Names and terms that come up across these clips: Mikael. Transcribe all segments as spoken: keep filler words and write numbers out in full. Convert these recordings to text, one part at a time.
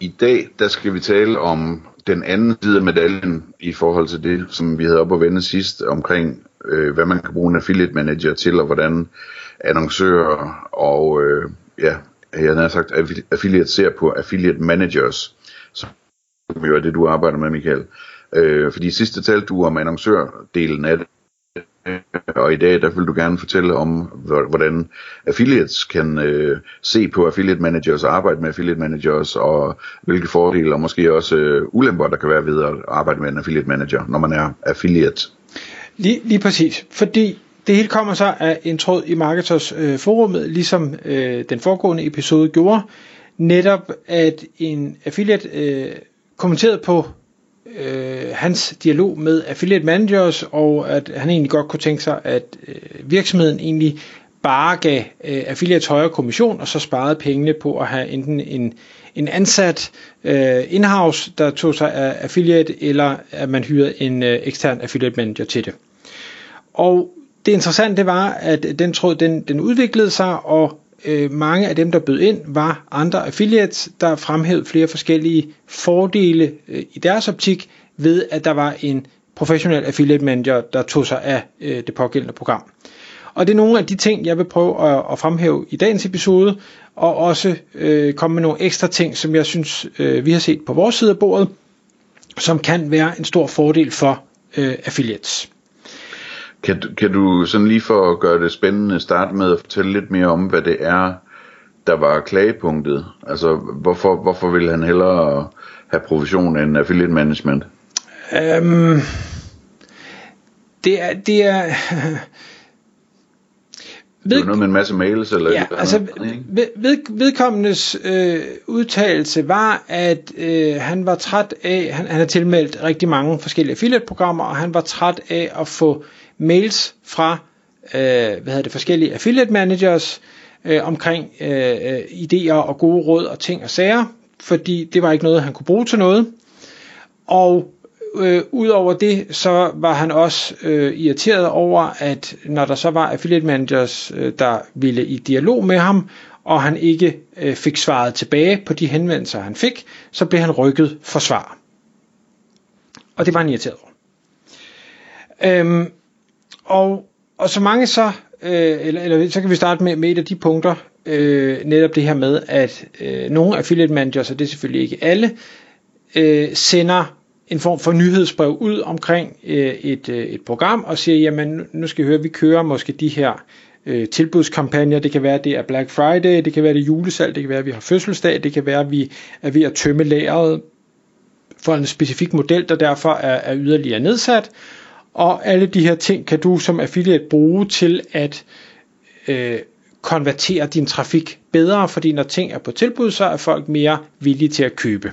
I dag der skal vi tale om den anden side af medaljen i forhold til det, som vi havde op at vende sidst omkring, øh, hvad man kan bruge en affiliate manager til, og hvordan annoncører og øh, ja, jeg havde sagt affiliate ser på affiliate managers, som jo er det, du arbejder med, Mikael. Øh, fordi sidste talte du om annoncørdelen af det, og i dag der vil du gerne fortælle om, hvordan affiliates kan øh, se på affiliate managers, arbejde med affiliate managers, og hvilke fordele og måske også øh, ulemper der kan være ved at arbejde med en affiliate manager, når man er affiliate. Lige, lige præcis, fordi det hele kommer så af en tråd i Marketers øh, forummet, ligesom øh, den foregående episode gjorde, netop at en affiliate øh, kommenterede på Øh, hans dialog med affiliate managers, og at han egentlig godt kunne tænke sig, at øh, virksomheden egentlig bare gav øh, affiliates højere kommission, og så sparede pengene på at have enten en, en ansat øh, in-house, der tog sig af affiliate, eller at man hyrede en øh, ekstern affiliate manager til det. Og det interessante det var, at den tråd den, den udviklede sig, og øh, mange af dem, der bød ind, var andre affiliates, der fremhævede flere forskellige fordele øh, i deres optik, ved at der var en professionel affiliate manager, der tog sig af øh, det pågældende program. Og det er nogle af de ting, jeg vil prøve at, at fremhæve i dagens episode, og også øh, komme med nogle ekstra ting, som jeg synes, øh, vi har set på vores side af bordet, som kan være en stor fordel for øh, affiliates. Kan, kan du sådan lige for at gøre det spændende starte med at fortælle lidt mere om, hvad det er, der var klagepunktet? Altså, hvorfor, hvorfor ville han hellere have provision end affiliate management? Um, det er... Det er ved, det var noget med en masse mails eller... Ja, altså ved, ved, vedkommendes øh, udtalelse var, at øh, han var træt af... Han, han havde tilmeldt rigtig mange forskellige affiliate-programmer, og han var træt af at få mails fra øh, hvad hedder det, forskellige affiliate managers øh, omkring øh, idéer og gode råd og ting og sager, fordi det var ikke noget, han kunne bruge til noget. Og øh, udover det, så var han også øh, irriteret over, at når der så var affiliate managers, øh, der ville i dialog med ham, og han ikke øh, fik svaret tilbage på de henvendelser, han fik, så blev han rykket for svar. Og det var han irriteret over. Øhm, Og, og så mange så, øh, eller, eller så kan vi starte med, med et af de punkter, øh, netop det her med, at øh, nogle affiliate managers, og det er selvfølgelig ikke alle, øh, sender en form for nyhedsbrev ud omkring øh, et, øh, et program, og siger, jamen nu skal I høre, vi kører måske de her øh, tilbudskampagner, det kan være, det er Black Friday, det kan være, det er julesalg, det kan være, at vi har fødselsdag, det kan være, at vi er ved at tømme lageret for en specifik model, der derfor er, er yderligere nedsat. Og alle de her ting kan du som affiliate bruge til at øh, konvertere din trafik bedre, fordi når ting er på tilbud, så er folk mere villige til at købe.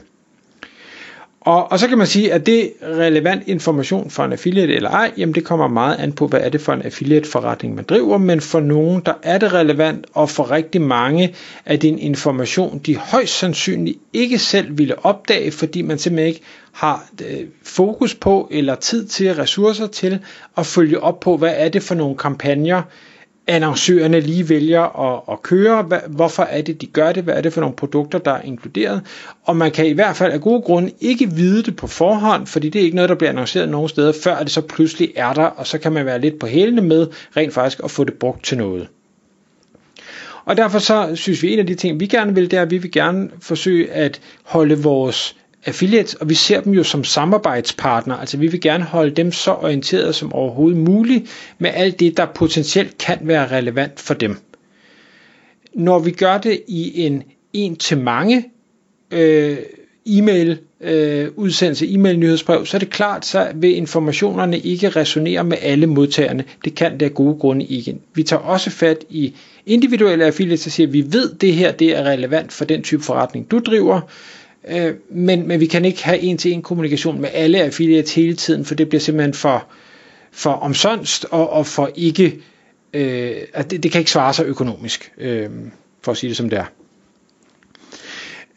Og, og så kan man sige, at det relevant information for en affiliate eller ej, jamen det kommer meget an på, hvad er det for en affiliate forretning man driver, men for nogen, der er det relevant, og for rigtig mange er det en information, de højst sandsynligt ikke selv ville opdage, fordi man simpelthen ikke har øh, fokus på, eller tid til, ressourcer til at følge op på, hvad er det for nogle kampagner, annoncørerne lige vælger at, at køre, hvorfor er det, de gør det, hvad er det for nogle produkter, der er inkluderet, og man kan i hvert fald af gode grunde ikke vide det på forhånd, fordi det er ikke noget, der bliver annonceret nogen steder, før det så pludselig er der, og så kan man være lidt på hælene med rent faktisk at få det brugt til noget. Og derfor så synes vi, en af de ting, vi gerne vil, det er, at vi vil gerne forsøge at holde vores affiliates, og vi ser dem jo som samarbejdspartnere, altså vi vil gerne holde dem så orienteret som overhovedet muligt med alt det, der potentielt kan være relevant for dem. Når vi gør det i en en til mange øh, e-mail øh, udsendelse, e-mail nyhedsbrev, så er det klart, så vil informationerne ikke resonere med alle modtagerne. Det kan det af gode grunde ikke. Vi tager også fat i individuelle affiliates, der siger, at vi ved, at det her det er relevant for den type forretning, du driver. Men, men vi kan ikke have en til en kommunikation med alle affiliates hele tiden, for det bliver simpelthen for, for omsonst og, og for ikke, øh, at det, det kan ikke svare sig økonomisk, øh, for at sige det som det er.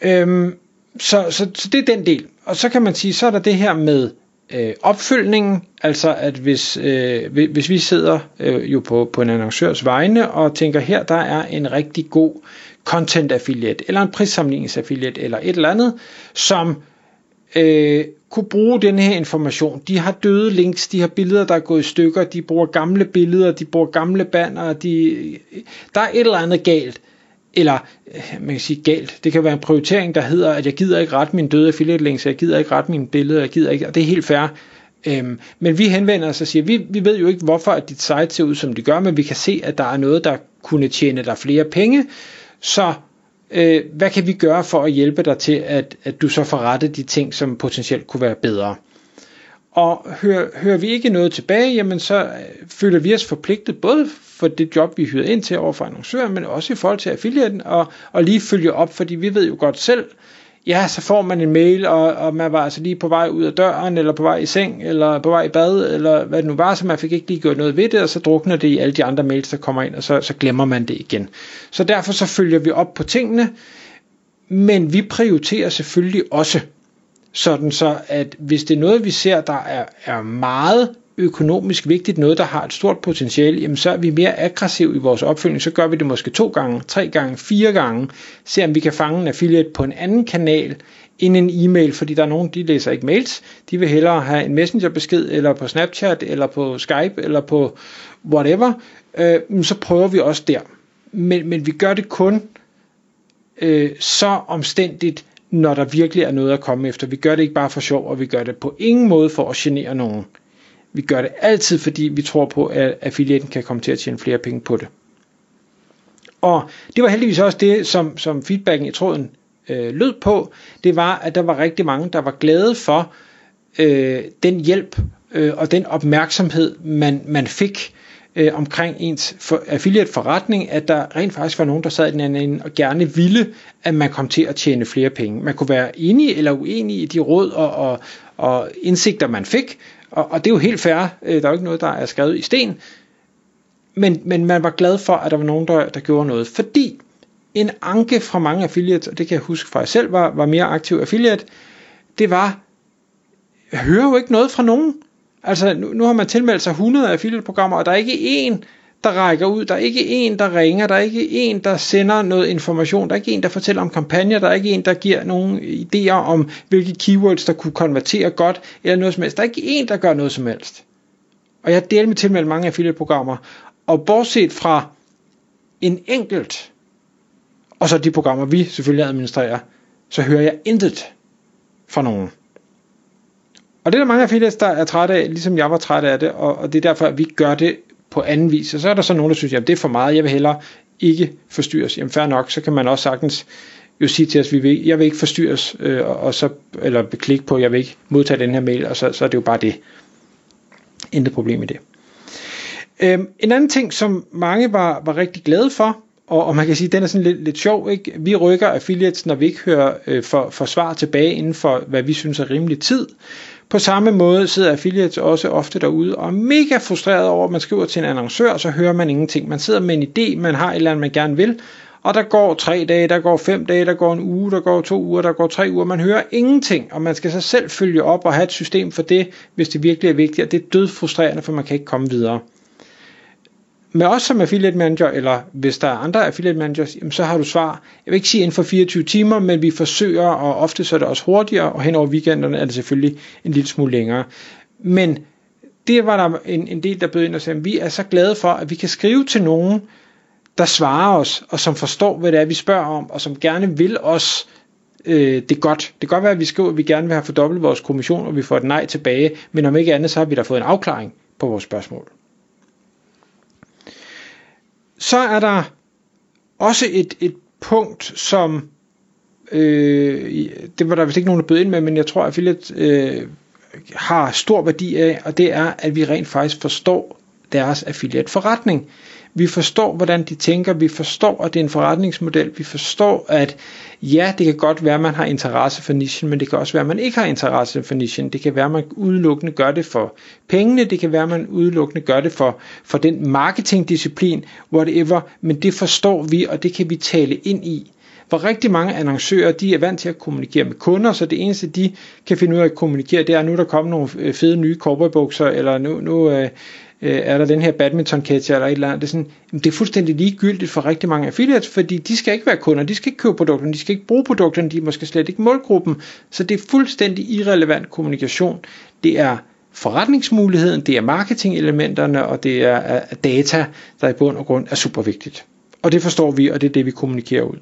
Øh, så, så, så det er den del. Og så kan man sige, så er der det her med øh, opfølgningen, altså at hvis, øh, hvis vi sidder øh, jo på, på en annoncørs vegne og tænker, her der er en rigtig god content affiliate, eller en prissammenligningsaffiliate, eller et eller andet, som øh, kunne bruge den her information. De har døde links, de har billeder, der er gået i stykker, de bruger gamle billeder, de bruger gamle bannere, de, der er et eller andet galt, eller man kan sige galt, det kan være en prioritering, der hedder, at jeg gider ikke rette mine døde affiliate links, jeg gider ikke rette mine billeder, jeg gider ikke, og det er helt fair. Øhm, men vi henvender os og siger, vi, vi ved jo ikke, hvorfor at dit site ser ud, som det gør, men vi kan se, at der er noget, der kunne tjene dig flere penge, så øh, hvad kan vi gøre for at hjælpe dig til, at, at du så får rettet de ting, som potentielt kunne være bedre? Og hører, hører vi ikke noget tilbage, jamen så føler vi os forpligtet, både for det job, vi hyrer ind til overfor annoncøren, men også i forhold til affiliaten, og, og lige følge op, fordi vi ved jo godt selv, ja, så får man en mail, og, og man var altså lige på vej ud af døren, eller på vej i seng, eller på vej i bad, eller hvad det nu var, så man fik ikke lige gjort noget ved det, og så drukner det i alle de andre mails, der kommer ind, og så, så glemmer man det igen. Så derfor så følger vi op på tingene, men vi prioriterer selvfølgelig også, sådan så, at hvis det er noget, vi ser, der er, er meget økonomisk vigtigt, noget, der har et stort potentiale, jamen så er vi mere aggressiv i vores opfølgning, så gør vi det måske to gange, tre gange, fire gange, se om vi kan fange en affiliate på en anden kanal, end en e-mail, fordi der er nogen, de læser ikke mails, de vil hellere have en messengerbesked, eller på Snapchat, eller på Skype, eller på whatever, øh, så prøver vi også der. Men, men vi gør det kun øh, så omstændigt, når der virkelig er noget at komme efter. Vi gør det ikke bare for sjov, og vi gør det på ingen måde for at genere nogen. Vi gør det altid, fordi vi tror på, at affiliaten kan komme til at tjene flere penge på det. Og det var heldigvis også det, som, som feedbacken i tråden øh, lød på. Det var, at der var rigtig mange, der var glade for øh, den hjælp øh, og den opmærksomhed, man, man fik øh, omkring ens for, affiliate-forretning, at der rent faktisk var nogen, der sad i den anden ende og gerne ville, at man kom til at tjene flere penge. Man kunne være enig eller uenig i de råd og, og, og indsigter, man fik, og, og det er jo helt fair, der er jo ikke noget, der er skrevet i sten, men, men man var glad for, at der var nogen, der, der gjorde noget, fordi en anke fra mange affiliates, og det kan jeg huske fra jeg selv, var, var mere aktiv affiliate, det var, jeg hører jo ikke noget fra nogen, altså nu, nu har man tilmeldt sig hundrede affiliate-programmer, og der er ikke én, der rækker ud, der er ikke én, der ringer, der er ikke én, der sender noget information, der er ikke én, der fortæller om kampagner, der er ikke én, der giver nogle idéer om, hvilke keywords, der kunne konvertere godt, eller noget som helst. Der er ikke én, der gør noget som helst. Og jeg delte med tilmeldt mange affiliate-programmer, og bortset fra en enkelt, og så de programmer, vi selvfølgelig administrerer, så hører jeg intet fra nogen. Og det er der mange affiliates, der er trætte af, ligesom jeg var træt af det, og det er derfor, at vi gør det på anden vis, og så er der så nogen, der synes, jamen det er for meget, jeg vil hellere ikke forstyrres. Jamen fair nok, så kan man også sagtens jo sige til os, vi vil, jeg vil ikke forstyrres, øh, og så, eller klikke på, jeg vil ikke modtage den her mail, og så, så er det jo bare det. Intet problem i det. Øhm, en anden ting, som mange var, var rigtig glade for, og, og man kan sige, den er sådan lidt, lidt sjov, ikke? Vi rykker affiliates, når vi ikke hører øh, for, for svar tilbage inden for, hvad vi synes er rimelig tid. På samme måde sidder affiliates også ofte derude og er mega frustreret over, at man skriver til en annoncør, og så hører man ingenting. Man sidder med en idé, man har et eller andet, man gerne vil, og der går tre dage, der går fem dage, der går en uge, der går to uger, der går tre uger. Man hører ingenting, og man skal så selv følge op og have et system for det, hvis det virkelig er vigtigt, og det er dødfrustrerende, for man kan ikke komme videre. Men også som affiliate manager, eller hvis der er andre affiliate managers, så har du svar. Jeg vil ikke sige inden for fireogtyve timer, men vi forsøger, og ofte så er det også hurtigere, og hen over weekenderne er det selvfølgelig en lille smule længere. Men det var der en, en del, der bød ind og sagde, vi er så glade for, at vi kan skrive til nogen, der svarer os, og som forstår, hvad det er, vi spørger om, og som gerne vil os øh, det godt. Det kan godt være, at vi skriver, at vi gerne vil have fordoblet vores kommission, og vi får et nej tilbage, men om ikke andet, så har vi da fået en afklaring på vores spørgsmål. Så er der også et, et punkt, som, øh, det var der vist ikke nogen, der bød ind med, men jeg tror, at affiliate øh, har stor værdi af, og det er, at vi rent faktisk forstår deres affiliate-forretning. Vi forstår, hvordan de tænker, vi forstår, at det er en forretningsmodel, vi forstår, at ja, det kan godt være, at man har interesse for nichen, men det kan også være, at man ikke har interesse for nichen. Det kan være, at man udelukkende gør det for pengene, det kan være, at man udelukkende gør det for, for den marketingdisciplin, whatever, men det forstår vi, og det kan vi tale ind i. Hvor rigtig mange annoncører, de er vant til at kommunikere med kunder, så det eneste, de kan finde ud af at kommunikere, det er, nu der kommer nogle fede nye cowboybukser, eller nu, nu øh, er der den her badmintonketcher, eller et eller andet. Det er, sådan, det er fuldstændig ligegyldigt for rigtig mange affiliates, fordi de skal ikke være kunder, de skal ikke købe produkterne, de skal ikke bruge produkterne, de er måske slet ikke målgruppen, så det er fuldstændig irrelevant kommunikation. Det er forretningsmuligheden, det er marketingelementerne, og det er data, der i bund og grund er super vigtigt. Og det forstår vi, og det er det, vi kommunikerer ud.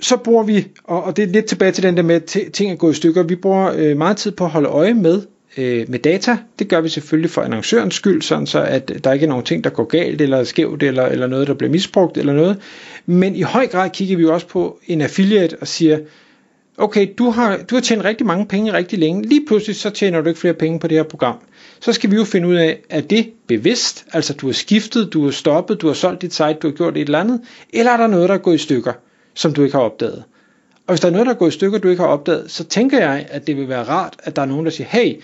Så bruger vi, og det er lidt tilbage til den der med, at ting er gået i stykker, vi bruger meget tid på at holde øje med, med data. Det gør vi selvfølgelig for annoncørens skyld, sådan så at der ikke er nogen ting, der går galt, eller skævt, eller, eller noget, der bliver misbrugt, eller noget. Men i høj grad kigger vi også på en affiliate og siger, okay, du har, du har tjent rigtig mange penge rigtig længe, lige pludselig så tjener du ikke flere penge på det her program. Så skal vi jo finde ud af, er det bevidst, altså du har skiftet, du har stoppet, du har solgt dit site, du har gjort et eller andet, eller er der noget, der er gået i stykker, som du ikke har opdaget. Og hvis der er noget, der er gået i stykker, du ikke har opdaget, så tænker jeg, at det vil være rart, at der er nogen, der siger, hey,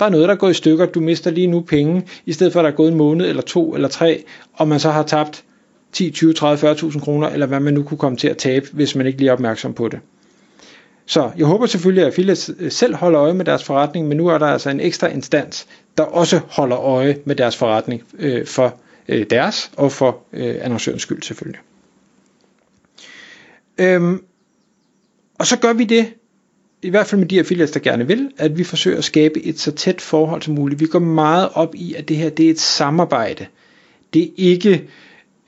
der er noget, der er gået i stykker, du mister lige nu penge, i stedet for at der er gået en måned, eller to, eller tre, og man så har tabt ti, tyve, tredive, fyrre tusind kroner, eller hvad man nu kunne komme til at tabe, hvis man ikke lige er opmærksom på det. Så jeg håber selvfølgelig, at affiliates selv holder øje med deres forretning, men nu er der altså en ekstra instans, der også holder øje med deres forretning, øh, for øh, deres, og for øh, annoncørens skyld selvfølgelig. Øhm, og så gør vi det, i hvert fald med de affiliates, der gerne vil, at vi forsøger at skabe et så tæt forhold som muligt. Vi går meget op i, at det her det er et samarbejde. Det er ikke,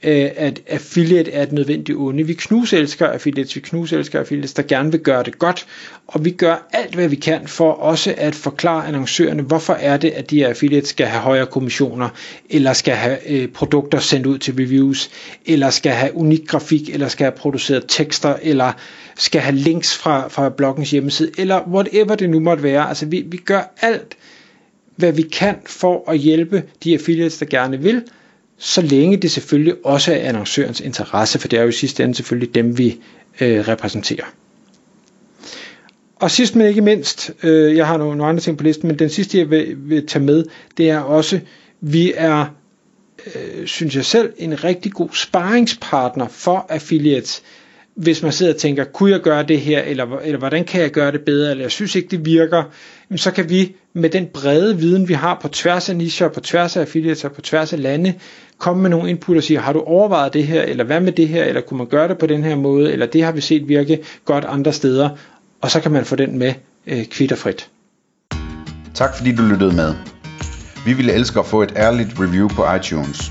øh, at affiliate er et nødvendigt onde. Vi knuselsker affiliates, vi knuselsker affiliates, der gerne vil gøre det godt, og vi gør alt, hvad vi kan for også at forklare annoncørerne, hvorfor er det, at de her affiliates skal have højere kommissioner, eller skal have øh, produkter sendt ud til reviews, eller skal have unik grafik, eller skal have produceret tekster, eller skal have links fra, fra bloggens hjemmeside, eller whatever det nu måtte være. Altså vi, vi gør alt, hvad vi kan for at hjælpe de affiliates, der gerne vil, så længe det selvfølgelig også er annoncørens interesse, for det er jo i sidste ende selvfølgelig dem, vi øh, repræsenterer. Og sidst men ikke mindst, øh, jeg har nogle, nogle andre ting på listen, men den sidste jeg vil, vil tage med, det er også, vi er, øh, synes jeg selv, en rigtig god sparringspartner for affiliates. Hvis man sidder og tænker, kunne jeg gøre det her, eller, eller hvordan kan jeg gøre det bedre, eller jeg synes ikke det virker, så kan vi med den brede viden, vi har på tværs af nicher, på tværs af affiliates, på tværs af lande, komme med nogle input og sige, har du overvejet det her, eller hvad med det her, eller kunne man gøre det på den her måde, eller det har vi set virke godt andre steder, og så kan man få den med øh, kvitt og frit. Tak fordi du lyttede med. Vi ville elske at få et ærligt review på iTunes.